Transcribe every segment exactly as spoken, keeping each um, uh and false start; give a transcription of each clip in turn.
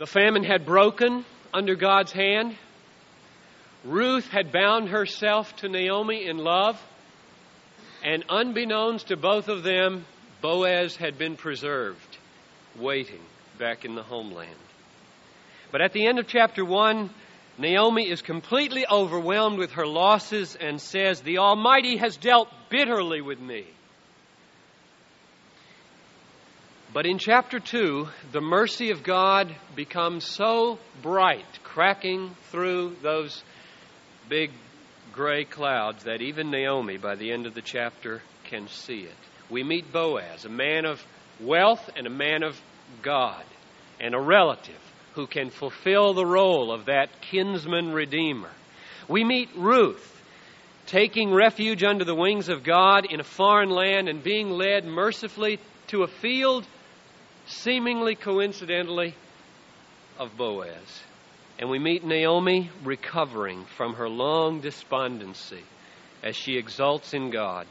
The famine had broken under God's hand. Ruth had bound herself to Naomi in love. And unbeknownst to both of them, Boaz had been preserved, waiting back in the homeland. But at the end of chapter one, Naomi is completely overwhelmed with her losses and says, "The Almighty has dealt bitterly with me." But in chapter two, the mercy of God becomes so bright, cracking through those big gray clouds that even Naomi, by the end of the chapter, can see it. We meet Boaz, a man of wealth and a man of God, and a relative who can fulfill the role of that kinsman redeemer. We meet Ruth, taking refuge under the wings of God in a foreign land and being led mercifully to a field, seemingly coincidentally, of Boaz. And we meet Naomi recovering from her long despondency as she exults in God.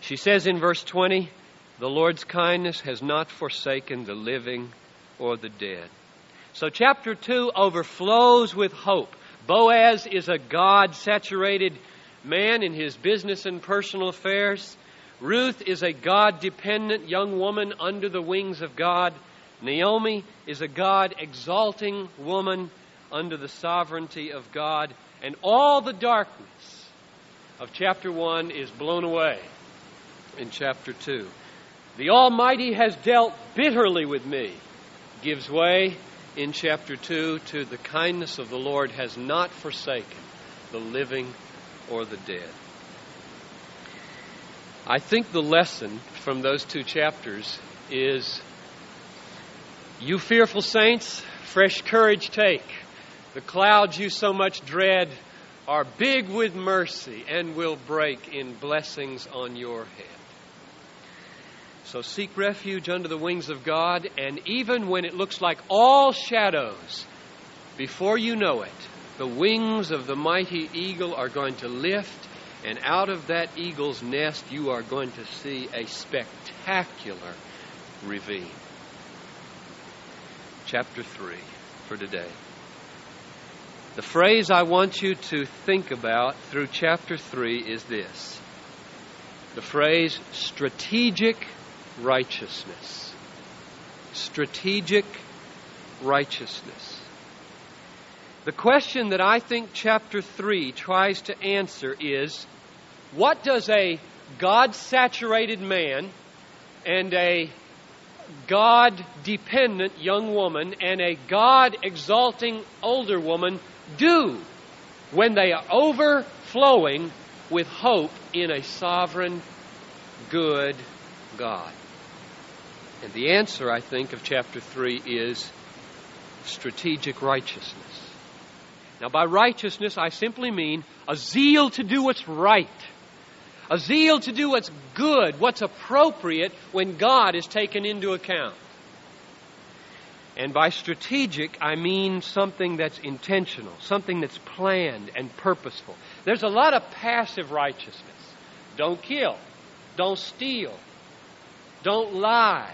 She says in verse twenty, "The Lord's kindness has not forsaken the living or the dead." So chapter two overflows with hope. Boaz is a God-saturated man in his business and personal affairs. Ruth is a God-dependent young woman under the wings of God. Naomi is a God-exalting woman under the sovereignty of God. And all the darkness of chapter one is blown away in chapter two. "The Almighty has dealt bitterly with me" gives way in chapter two to "The kindness of the Lord has not forsaken the living or the dead." I think the lesson from those two chapters is, you fearful saints, fresh courage take. The clouds you so much dread are big with mercy and will break in blessings on your head. So seek refuge under the wings of God, and even when it looks like all shadows, before you know it, the wings of the mighty eagle are going to lift, and out of that eagle's nest you are going to see a spectacular ravine. Chapter three for today. The phrase I want you to think about through chapter three is this. The phrase strategic righteousness. Strategic righteousness. The question that I think chapter three tries to answer is, what does a God-saturated man and a God-dependent young woman and a God-exalting older woman do when they are overflowing with hope in a sovereign, good God? And the answer, I think, of chapter three is strategic righteousness. Now, by righteousness, I simply mean a zeal to do what's right, a zeal to do what's good, what's appropriate when God is taken into account. And by strategic, I mean something that's intentional, something that's planned and purposeful. There's a lot of passive righteousness. Don't kill. Don't steal. Don't lie.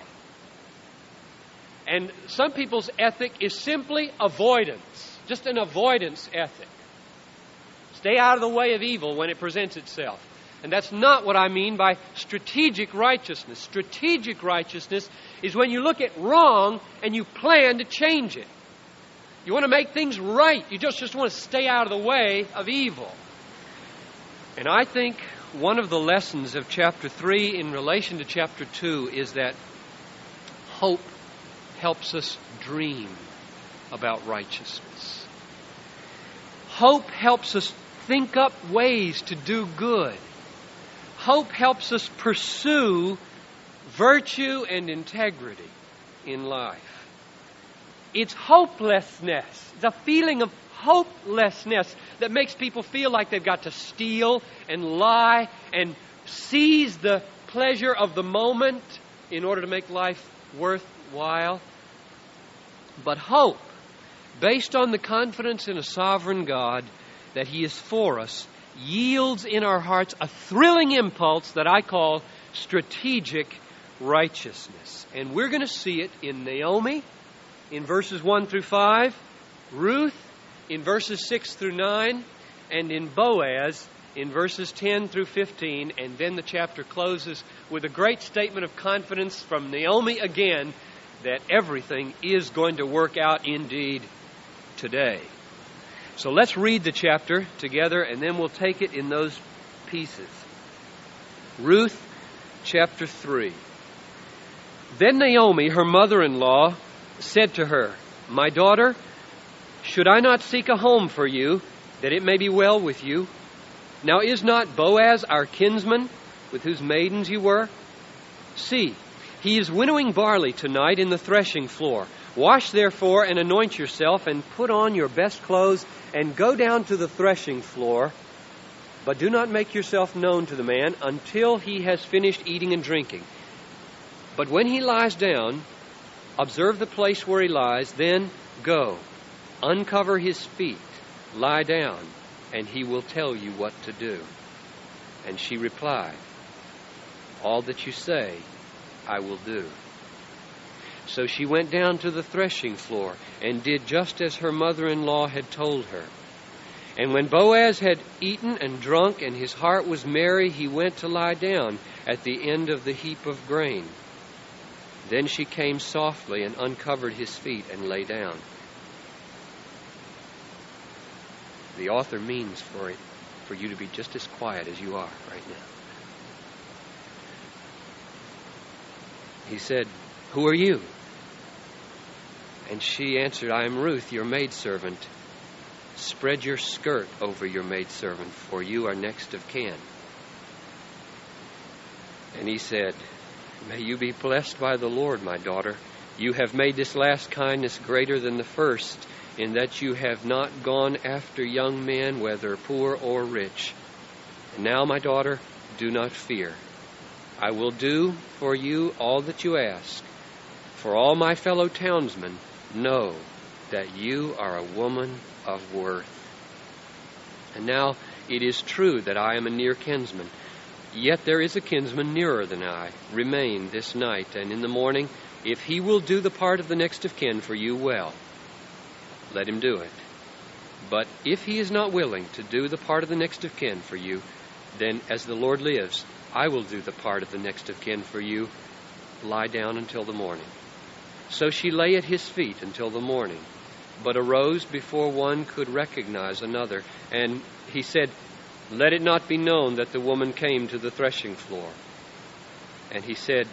And some people's ethic is simply avoidance, just an avoidance ethic. Stay out of the way of evil when it presents itself. And that's not what I mean by strategic righteousness. Strategic righteousness is when you look at wrong and you plan to change it. You want to make things right. You just, just want to stay out of the way of evil. And I think one of the lessons of chapter three in relation to chapter two is that hope helps us dream about righteousness. Hope helps us think up ways to do good. Hope helps us pursue virtue and integrity in life. It's hopelessness, the feeling of hopelessness that makes people feel like they've got to steal and lie and seize the pleasure of the moment in order to make life worthwhile. But hope, based on the confidence in a sovereign God that He is for us, yields in our hearts a thrilling impulse that I call strategic righteousness. And we're going to see it in Naomi in verses one through five, Ruth in verses six through nine, and in Boaz in verses ten through fifteen, and then the chapter closes with a great statement of confidence from Naomi again that everything is going to work out indeed today. So let's read the chapter together, and then we'll take it in those pieces. Ruth chapter three. Then Naomi, her mother-in-law, said to her, "My daughter, should I not seek a home for you, that it may be well with you? Now is not Boaz our kinsman, with whose maidens you were? See, he is winnowing barley tonight in the threshing floor. Wash therefore and anoint yourself, and put on your best clothes, and go down to the threshing floor. But do not make yourself known to the man until he has finished eating and drinking. But when he lies down, observe the place where he lies, then go, uncover his feet, lie down, and he will tell you what to do." And she replied, "All that you say, I will do." So she went down to the threshing floor and did just as her mother-in-law had told her. And when Boaz had eaten and drunk and his heart was merry, he went to lie down at the end of the heap of grain. Then she came softly and uncovered his feet and lay down. The author means for it, for you to be just as quiet as you are right now. He said, "Who are you?" And she answered, "I am Ruth, your maidservant. Spread your skirt over your maidservant, for you are next of kin." And he said, "May you be blessed by the Lord, my daughter. You have made this last kindness greater than the first, in that you have not gone after young men, whether poor or rich. And now, my daughter, do not fear. I will do for you all that you ask, for all my fellow townsmen know that you are a woman of worth. And now it is true that I am a near kinsman, yet there is a kinsman nearer than I. Remain this night, and in the morning, if he will do the part of the next of kin for you well, let him do it. But if he is not willing to do the part of the next of kin for you, then as the Lord lives, I will do the part of the next of kin for you. Lie down until the morning." So she lay at his feet until the morning, but arose before one could recognize another. And he said, "Let it not be known that the woman came to the threshing floor." And he said,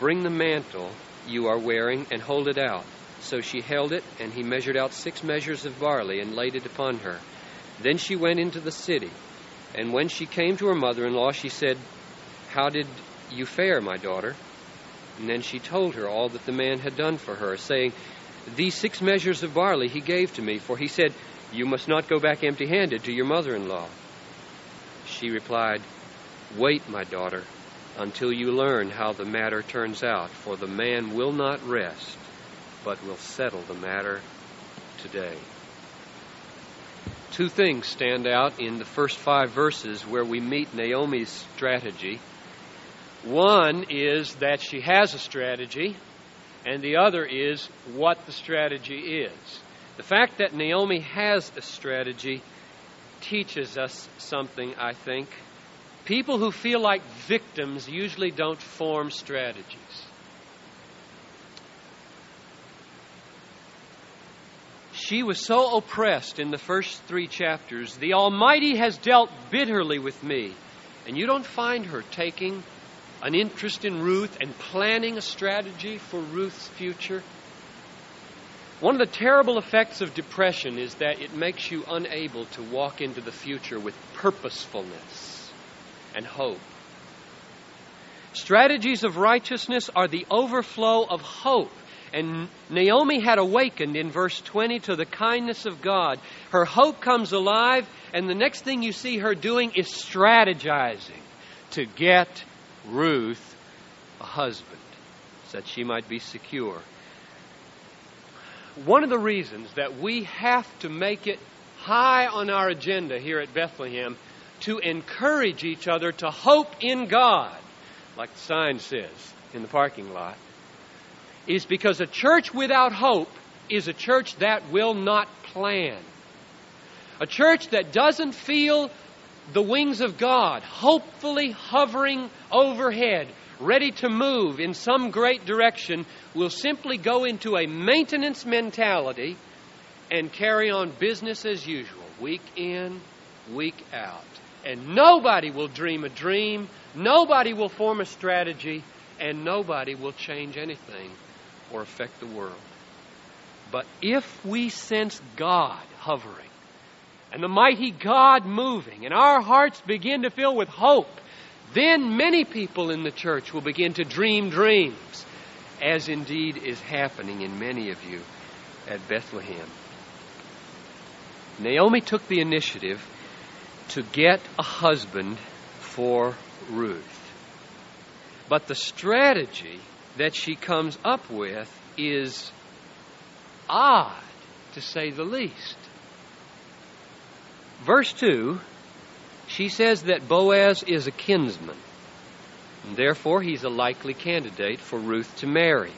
"Bring the mantle you are wearing and hold it out." So she held it, and he measured out six measures of barley and laid it upon her. Then she went into the city. And when she came to her mother-in-law, she said, "How did you fare, my daughter?" And then she told her all that the man had done for her, saying, "These six measures of barley he gave to me, for he said, 'You must not go back empty-handed to your mother-in-law.'" She replied, "Wait, my daughter, until you learn how the matter turns out, for the man will not rest, but will settle the matter today." Two things stand out in the first five verses where we meet Naomi's strategy. One is that she has a strategy, and the other is what the strategy is. The fact that Naomi has a strategy teaches us something, I think. People who feel like victims usually don't form strategies. She was so oppressed in the first three chapters. "The Almighty has dealt bitterly with me." And you don't find her taking an interest in Ruth and planning a strategy for Ruth's future. One of the terrible effects of depression is that it makes you unable to walk into the future with purposefulness and hope. Strategies of righteousness are the overflow of hope. And Naomi had awakened in verse twenty to the kindness of God. Her hope comes alive, and the next thing you see her doing is strategizing to get Ruth a husband so that she might be secure. One of the reasons that we have to make it high on our agenda here at Bethlehem to encourage each other to hope in God, like the sign says in the parking lot, is because a church without hope is a church that will not plan. A church that doesn't feel the wings of God hopefully hovering overhead, ready to move in some great direction, will simply go into a maintenance mentality and carry on business as usual, week in, week out. And nobody will dream a dream, nobody will form a strategy, and nobody will change anything or affect the world. But if we sense God hovering, and the mighty God moving, and our hearts begin to fill with hope, then many people in the church will begin to dream dreams, as indeed is happening in many of you at Bethlehem. Naomi took the initiative to get a husband for Ruth. But the strategy that she comes up with is odd, to say the least. Verse two, she says that Boaz is a kinsman, and therefore he's a likely candidate for Ruth to marry,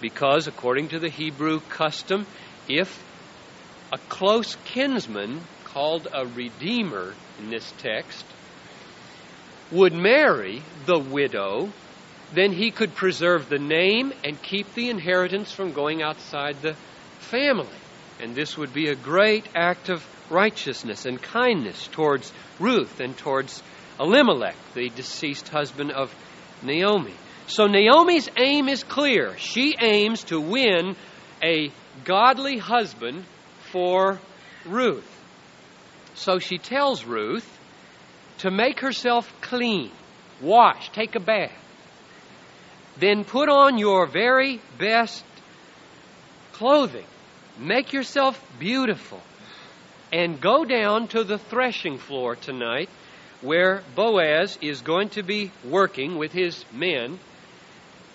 because according to the Hebrew custom, if a close kinsman, called a redeemer in this text, would marry the widow, then he could preserve the name and keep the inheritance from going outside the family. And this would be a great act of righteousness and kindness towards Ruth and towards Elimelech, the deceased husband of Naomi. So Naomi's aim is clear. She aims to win a godly husband for Ruth. So she tells Ruth to make herself clean, wash, take a bath, then put on your very best clothing, make yourself beautiful, and go down to the threshing floor tonight where Boaz is going to be working with his men,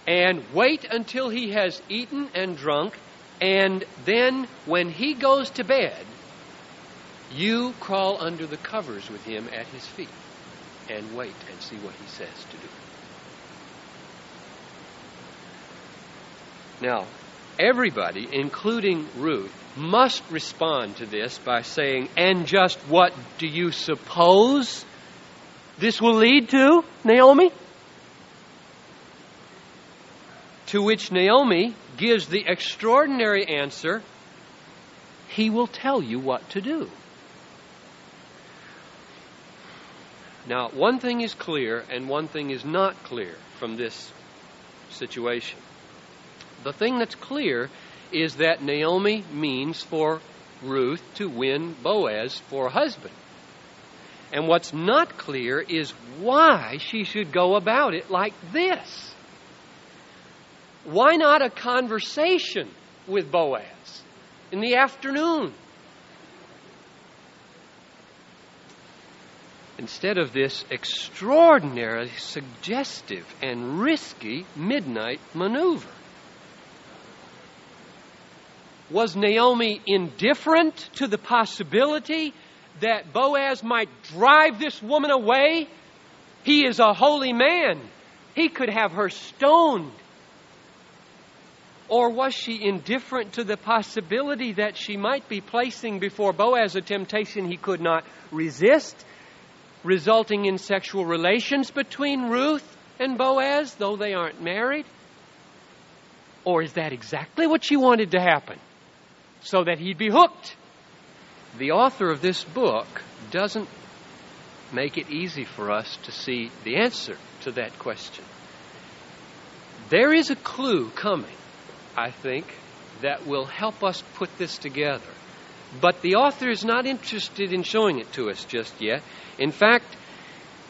and wait until he has eaten and drunk, and then when he goes to bed, you crawl under the covers with him at his feet and wait and see what he says to do. Now, everybody, including Ruth, must respond to this by saying, "And just what do you suppose this will lead to, Naomi?" To which Naomi gives the extraordinary answer, "He will tell you what to do." Now, one thing is clear and one thing is not clear from this situation. The thing that's clear is that Naomi means for Ruth to win Boaz for a husband. And what's not clear is why she should go about it like this. Why not a conversation with Boaz in the afternoon? Instead of this extraordinarily suggestive and risky midnight maneuver. Was Naomi indifferent to the possibility that Boaz might drive this woman away? He is a holy man. He could have her stoned. Or was she indifferent to the possibility that she might be placing before Boaz a temptation he could not resist, resulting in sexual relations between Ruth and Boaz, though they aren't married? Or is that exactly what she wanted to happen, so that he'd be hooked? The author of this book doesn't make it easy for us to see the answer to that question. There is a clue coming, I think, that will help us put this together. But the author is not interested in showing it to us just yet. In fact,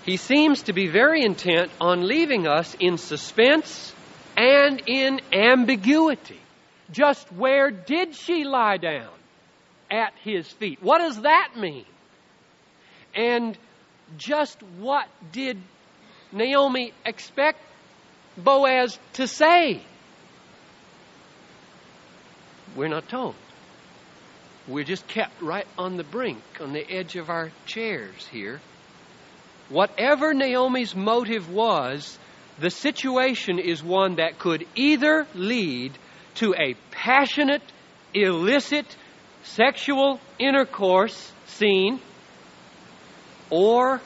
he seems to be very intent on leaving us in suspense and in ambiguity. Just where did she lie down at his feet? What does that mean? And just what did Naomi expect Boaz to say? We're not told. We're just kept right on the brink, on the edge of our chairs here. Whatever Naomi's motive was, the situation is one that could either lead to a passionate, illicit sexual intercourse scene, or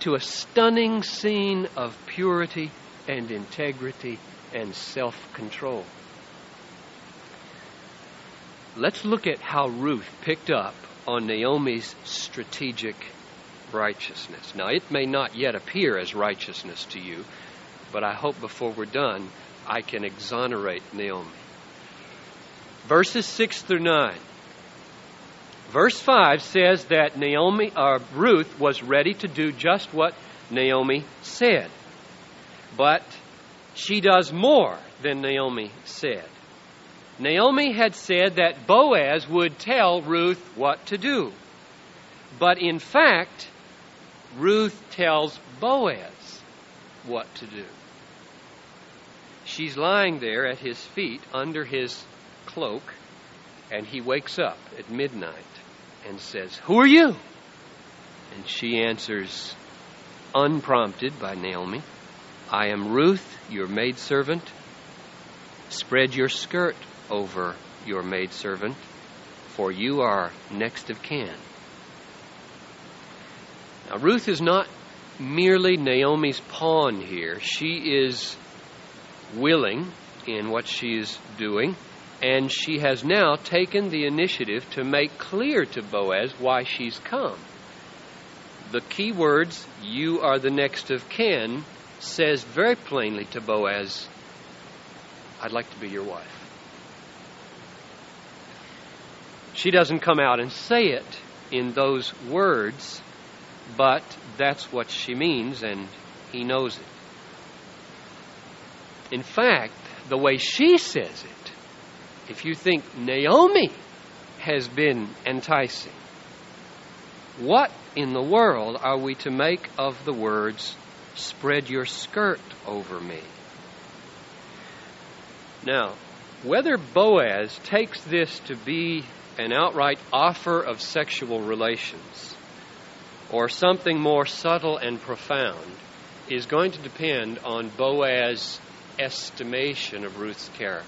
to a stunning scene of purity and integrity and self-control. Let's look at how Ruth picked up on Naomi's strategic righteousness. Now, it may not yet appear as righteousness to you, but I hope before we're done, I can exonerate Naomi. Verses six through nine. Verse five says that Naomi, or Ruth was ready to do just what Naomi said. But she does more than Naomi said. Naomi had said that Boaz would tell Ruth what to do. But in fact, Ruth tells Boaz what to do. She's lying there at his feet under his cloak, and he wakes up at midnight and says, "Who are you?" And she answers, unprompted by Naomi, "I am Ruth, your maidservant. Spread your skirt over your maidservant, for you are next of kin." Now, Ruth is not merely Naomi's pawn here. She is willing in what she is doing, and she has now taken the initiative to make clear to Boaz why she's come. The key words, "you are the next of kin," says very plainly to Boaz, "I'd like to be your wife." She doesn't come out and say it in those words, but that's what she means, and he knows it. In fact, the way she says it, if you think Naomi has been enticing, what in the world are we to make of the words, "spread your skirt over me"? Now, whether Boaz takes this to be an outright offer of sexual relations or something more subtle and profound is going to depend on Boaz's estimation of Ruth's character.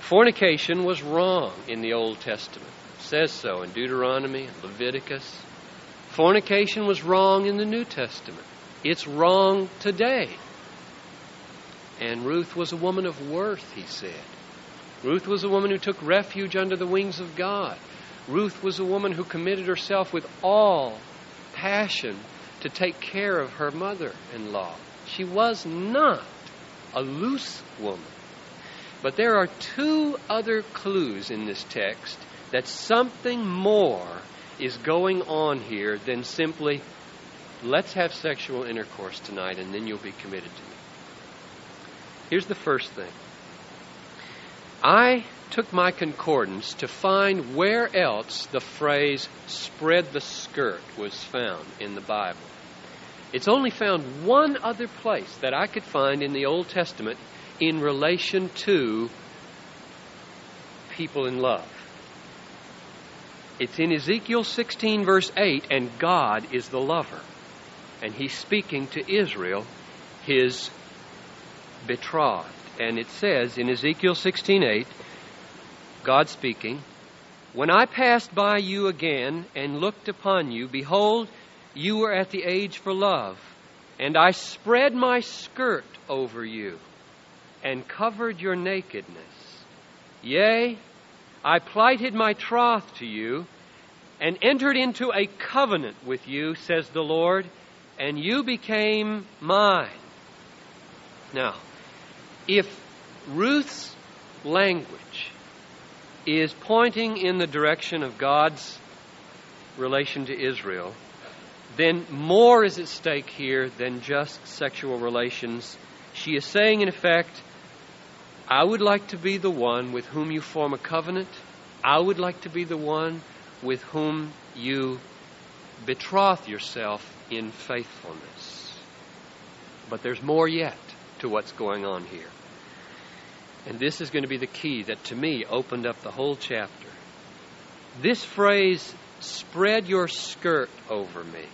Fornication was wrong in the Old Testament. It says so in Deuteronomy and Leviticus. Fornication was wrong in the New Testament. It's wrong today. And Ruth was a woman of worth, he said. Ruth was a woman who took refuge under the wings of God. Ruth was a woman who committed herself with all passion to take care of her mother-in-law. She was not a loose woman. But there are two other clues in this text that something more is going on here than simply, "let's have sexual intercourse tonight and then you'll be committed to me." Here's the first thing. I took my concordance to find where else the phrase "spread the skirt" was found in the Bible. It's only found one other place that I could find in the Old Testament in relation to people in love. It's in Ezekiel sixteen, verse eight, and God is the lover. And he's speaking to Israel, his betrothed. And it says in Ezekiel sixteen eight, God speaking, "When I passed by you again and looked upon you, behold, you were at the age for love, and I spread my skirt over you and covered your nakedness. Yea, I plighted my troth to you and entered into a covenant with you, says the Lord, and you became mine." Now, if Ruth's language is pointing in the direction of God's relation to Israel, then more is at stake here than just sexual relations. She is saying, in effect, I would like to be the one with whom you form a covenant. I would like to be the one with whom you betroth yourself in faithfulness. But there's more yet to what's going on here. And this is going to be the key that, to me, opened up the whole chapter. This phrase, "spread your skirt over me."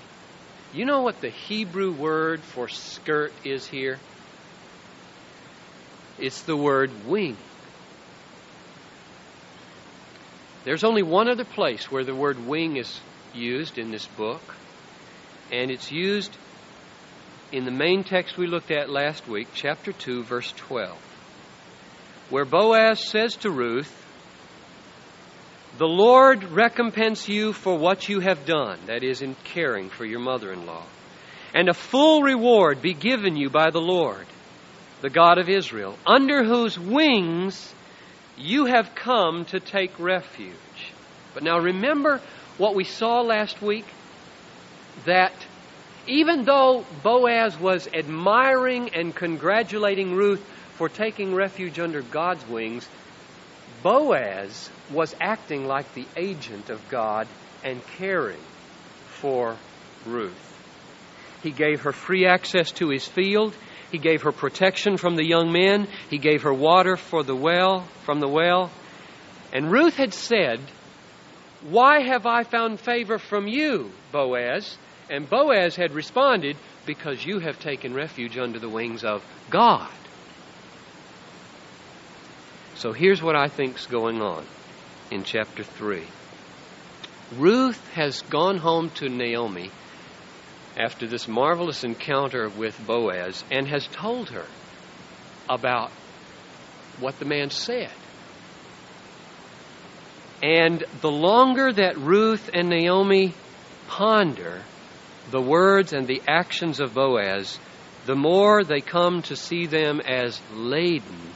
You know what the Hebrew word for skirt is here? It's the word wing. There's only one other place where the word wing is used in this book, and it's used in the main text we looked at last week, chapter two, verse twelve, where Boaz says to Ruth, "The Lord recompense you for what you have done," that is, in caring for your mother-in-law, "and a full reward be given you by the Lord, the God of Israel, under whose wings you have come to take refuge." But now remember what we saw last week, that even though Boaz was admiring and congratulating Ruth for taking refuge under God's wings, Boaz was acting like the agent of God and caring for Ruth. He gave her free access to his field. He gave her protection from the young men. He gave her water for the well, from the well. And Ruth had said, "Why have I found favor from you, Boaz?" And Boaz had responded, "Because you have taken refuge under the wings of God." So here's what I think's going on in chapter three. Ruth has gone home to Naomi after this marvelous encounter with Boaz and has told her about what the man said. And the longer that Ruth and Naomi ponder the words and the actions of Boaz, the more they come to see them as laden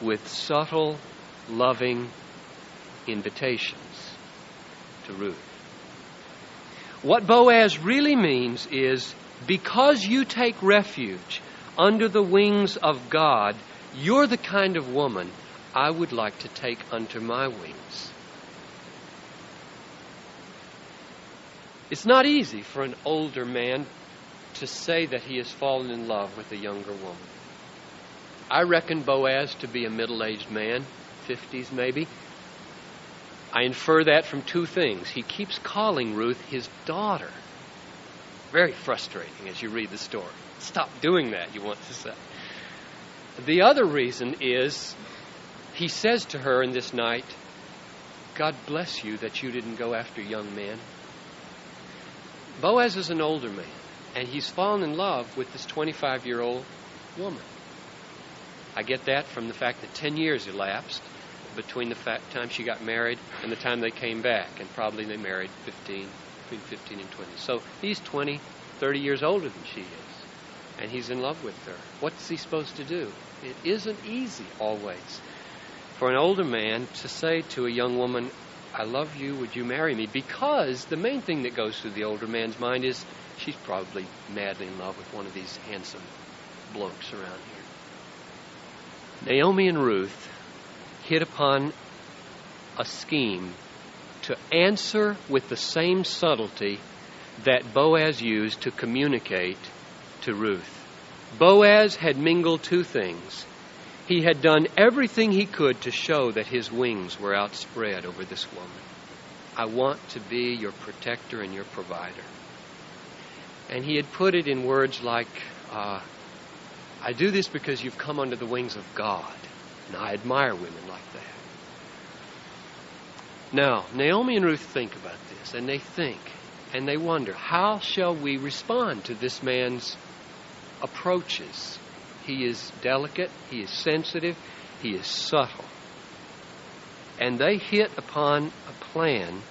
with subtle, loving invitations to Ruth. What Boaz really means is, because you take refuge under the wings of God, you're the kind of woman I would like to take under my wings. It's not easy for an older man to say that he has fallen in love with a younger woman. I reckon Boaz to be a middle-aged man, fifties maybe. I infer that from two things. He keeps calling Ruth his daughter. Very frustrating as you read the story. Stop doing that, you want to say. The other reason is he says to her in this night, "God bless you that you didn't go after young men." Boaz is an older man, and he's fallen in love with this twenty-five-year-old woman. I get that from the fact that ten years elapsed between the fact, time she got married and the time they came back, and probably they married fifteen, between fifteen and twenty. So he's twenty, thirty years older than she is, and he's in love with her. What's he supposed to do? It isn't easy always for an older man to say to a young woman, "I love you, would you marry me?" Because the main thing that goes through the older man's mind is, she's probably madly in love with one of these handsome blokes around here. Naomi and Ruth hit upon a scheme to answer with the same subtlety that Boaz used to communicate to Ruth. Boaz had mingled two things. He had done everything he could to show that his wings were outspread over this woman. "I want to be your protector and your provider." And he had put it in words like, uh, "I do this because you've come under the wings of God." And I admire women like that. Now, Naomi and Ruth think about this, and they think, and they wonder, how shall we respond to this man's approaches? He is delicate, he is sensitive, he is subtle. And they hit upon a plan.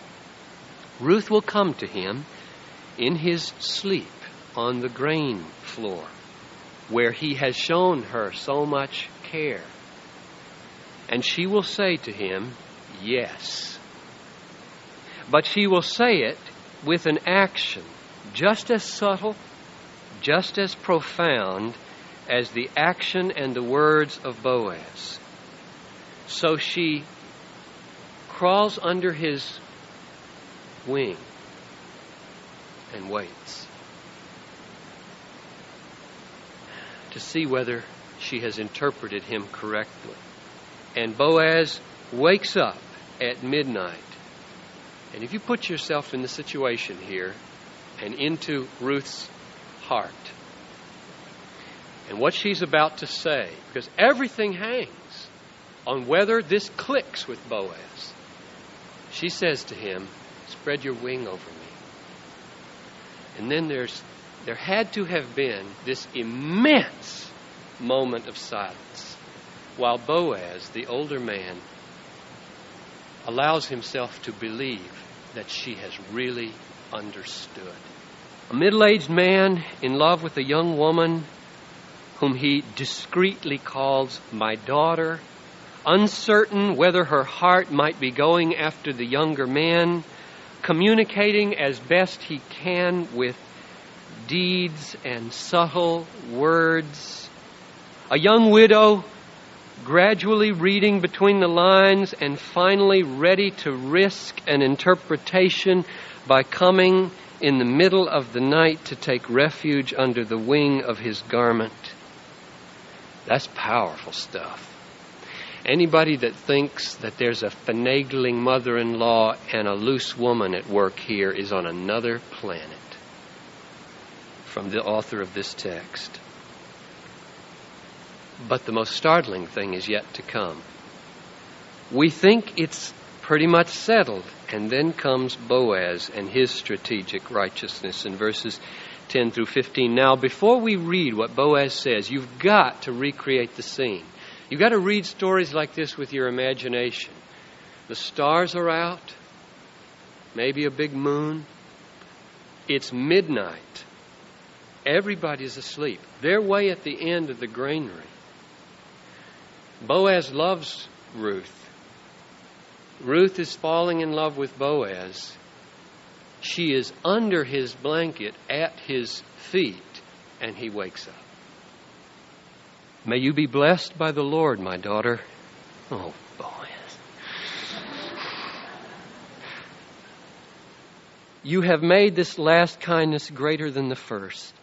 Ruth will come to him in his sleep on the grain floor, where he has shown her so much care. And she will say to him, "Yes." But she will say it with an action just as subtle, just as profound as the action and the words of Boaz. So she crawls under his wing and waits to see whether she has interpreted him correctly. And Boaz wakes up at midnight. And if you put yourself in the situation here and into Ruth's heart, and what she's about to say, because everything hangs on whether this clicks with Boaz. She says to him, "Spread your wing over me." And then there's there had to have been this immense moment of silence while Boaz, the older man, allows himself to believe that she has really understood. A middle-aged man in love with a young woman whom he discreetly calls my daughter, uncertain whether her heart might be going after the younger man, communicating as best he can with deeds and subtle words. A young widow gradually reading between the lines and finally ready to risk an interpretation by coming in the middle of the night to take refuge under the wing of his garment. That's powerful stuff. Anybody that thinks that there's a finagling mother-in-law and a loose woman at work here is on another planet. From the author of this text. But the most startling thing is yet to come. We think it's pretty much settled, and then comes Boaz and his strategic righteousness in verses ten through fifteen. Now, before we read what Boaz says, you've got to recreate the scene. You've got to read stories like this with your imagination. The stars are out, maybe a big moon. It's midnight. Everybody's asleep. They're way at the end of the granary. Boaz loves Ruth. Ruth is falling in love with Boaz. She is under his blanket at his feet, and he wakes up. May you be blessed by the Lord, my daughter. Oh, Boaz. You have made this last kindness greater than the first,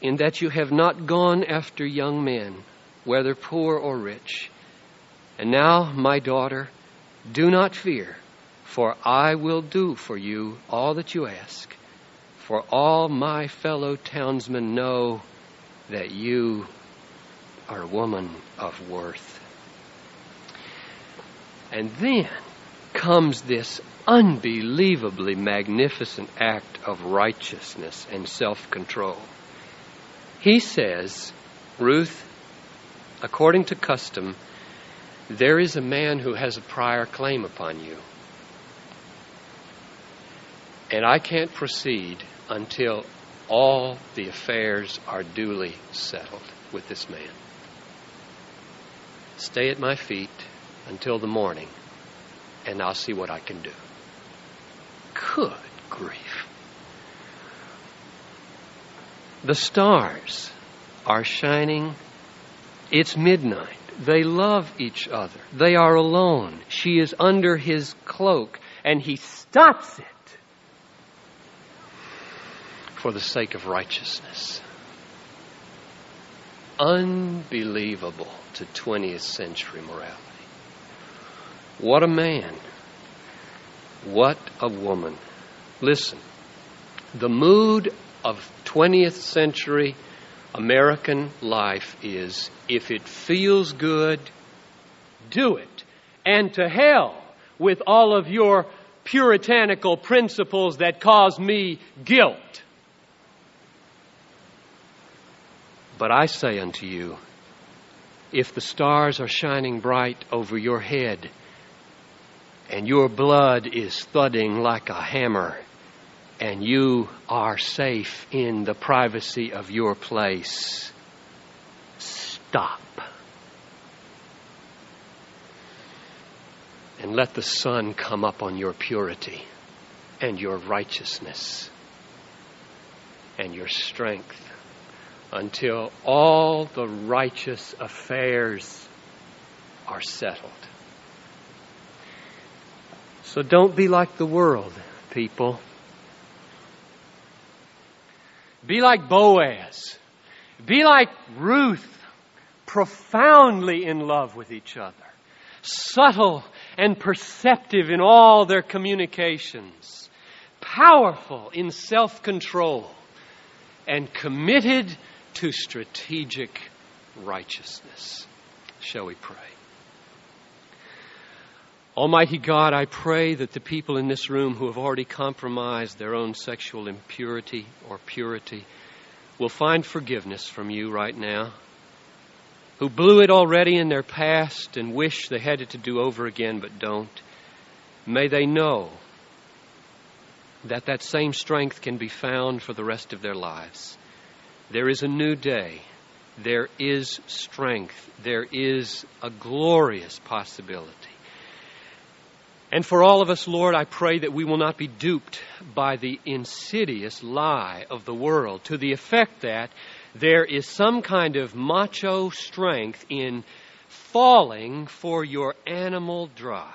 in that you have not gone after young men, whether poor or rich. And now, my daughter, do not fear, for I will do for you all that you ask. For all my fellow townsmen know that you are a woman of worth. And then comes this unbelievably magnificent act of righteousness and self-control. He says, "Ruth, according to custom, there is a man who has a prior claim upon you. And I can't proceed until all the affairs are duly settled with this man. Stay at my feet until the morning, and I'll see what I can do." Good grief. The stars are shining. It's midnight. They love each other. They are alone. She is under his cloak, and he stops it for the sake of righteousness. Unbelievable to twentieth century morality. What a man. What a woman. Listen, the mood of twentieth century American life is, if it feels good, do it. And to hell with all of your puritanical principles that cause me guilt. But I say unto you, if the stars are shining bright over your head and your blood is thudding like a hammer, and you are safe in the privacy of your place, stop. And let the sun come up on your purity and your righteousness and your strength until all the righteous affairs are settled. So don't be like the world, people. Be like Boaz. Be like Ruth, profoundly in love with each other, subtle and perceptive in all their communications, powerful in self-control, and committed to strategic righteousness. Shall we pray? Almighty God, I pray that the people in this room who have already compromised their own sexual impurity or purity will find forgiveness from you right now, who blew it already in their past and wish they had it to do over again but don't. May they know that that same strength can be found for the rest of their lives. There is a new day. There is strength. There is a glorious possibility. And for all of us, Lord, I pray that we will not be duped by the insidious lie of the world to the effect that there is some kind of macho strength in falling for your animal drive.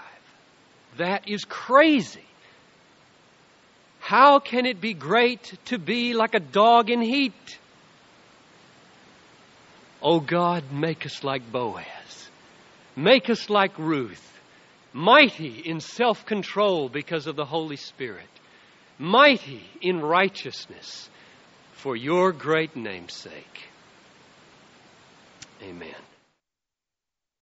That is crazy. How can it be great to be like a dog in heat? Oh God, make us like Boaz. Make us like Ruth. Mighty in self-control because of the Holy Spirit. Mighty in righteousness for your great name's sake. Amen.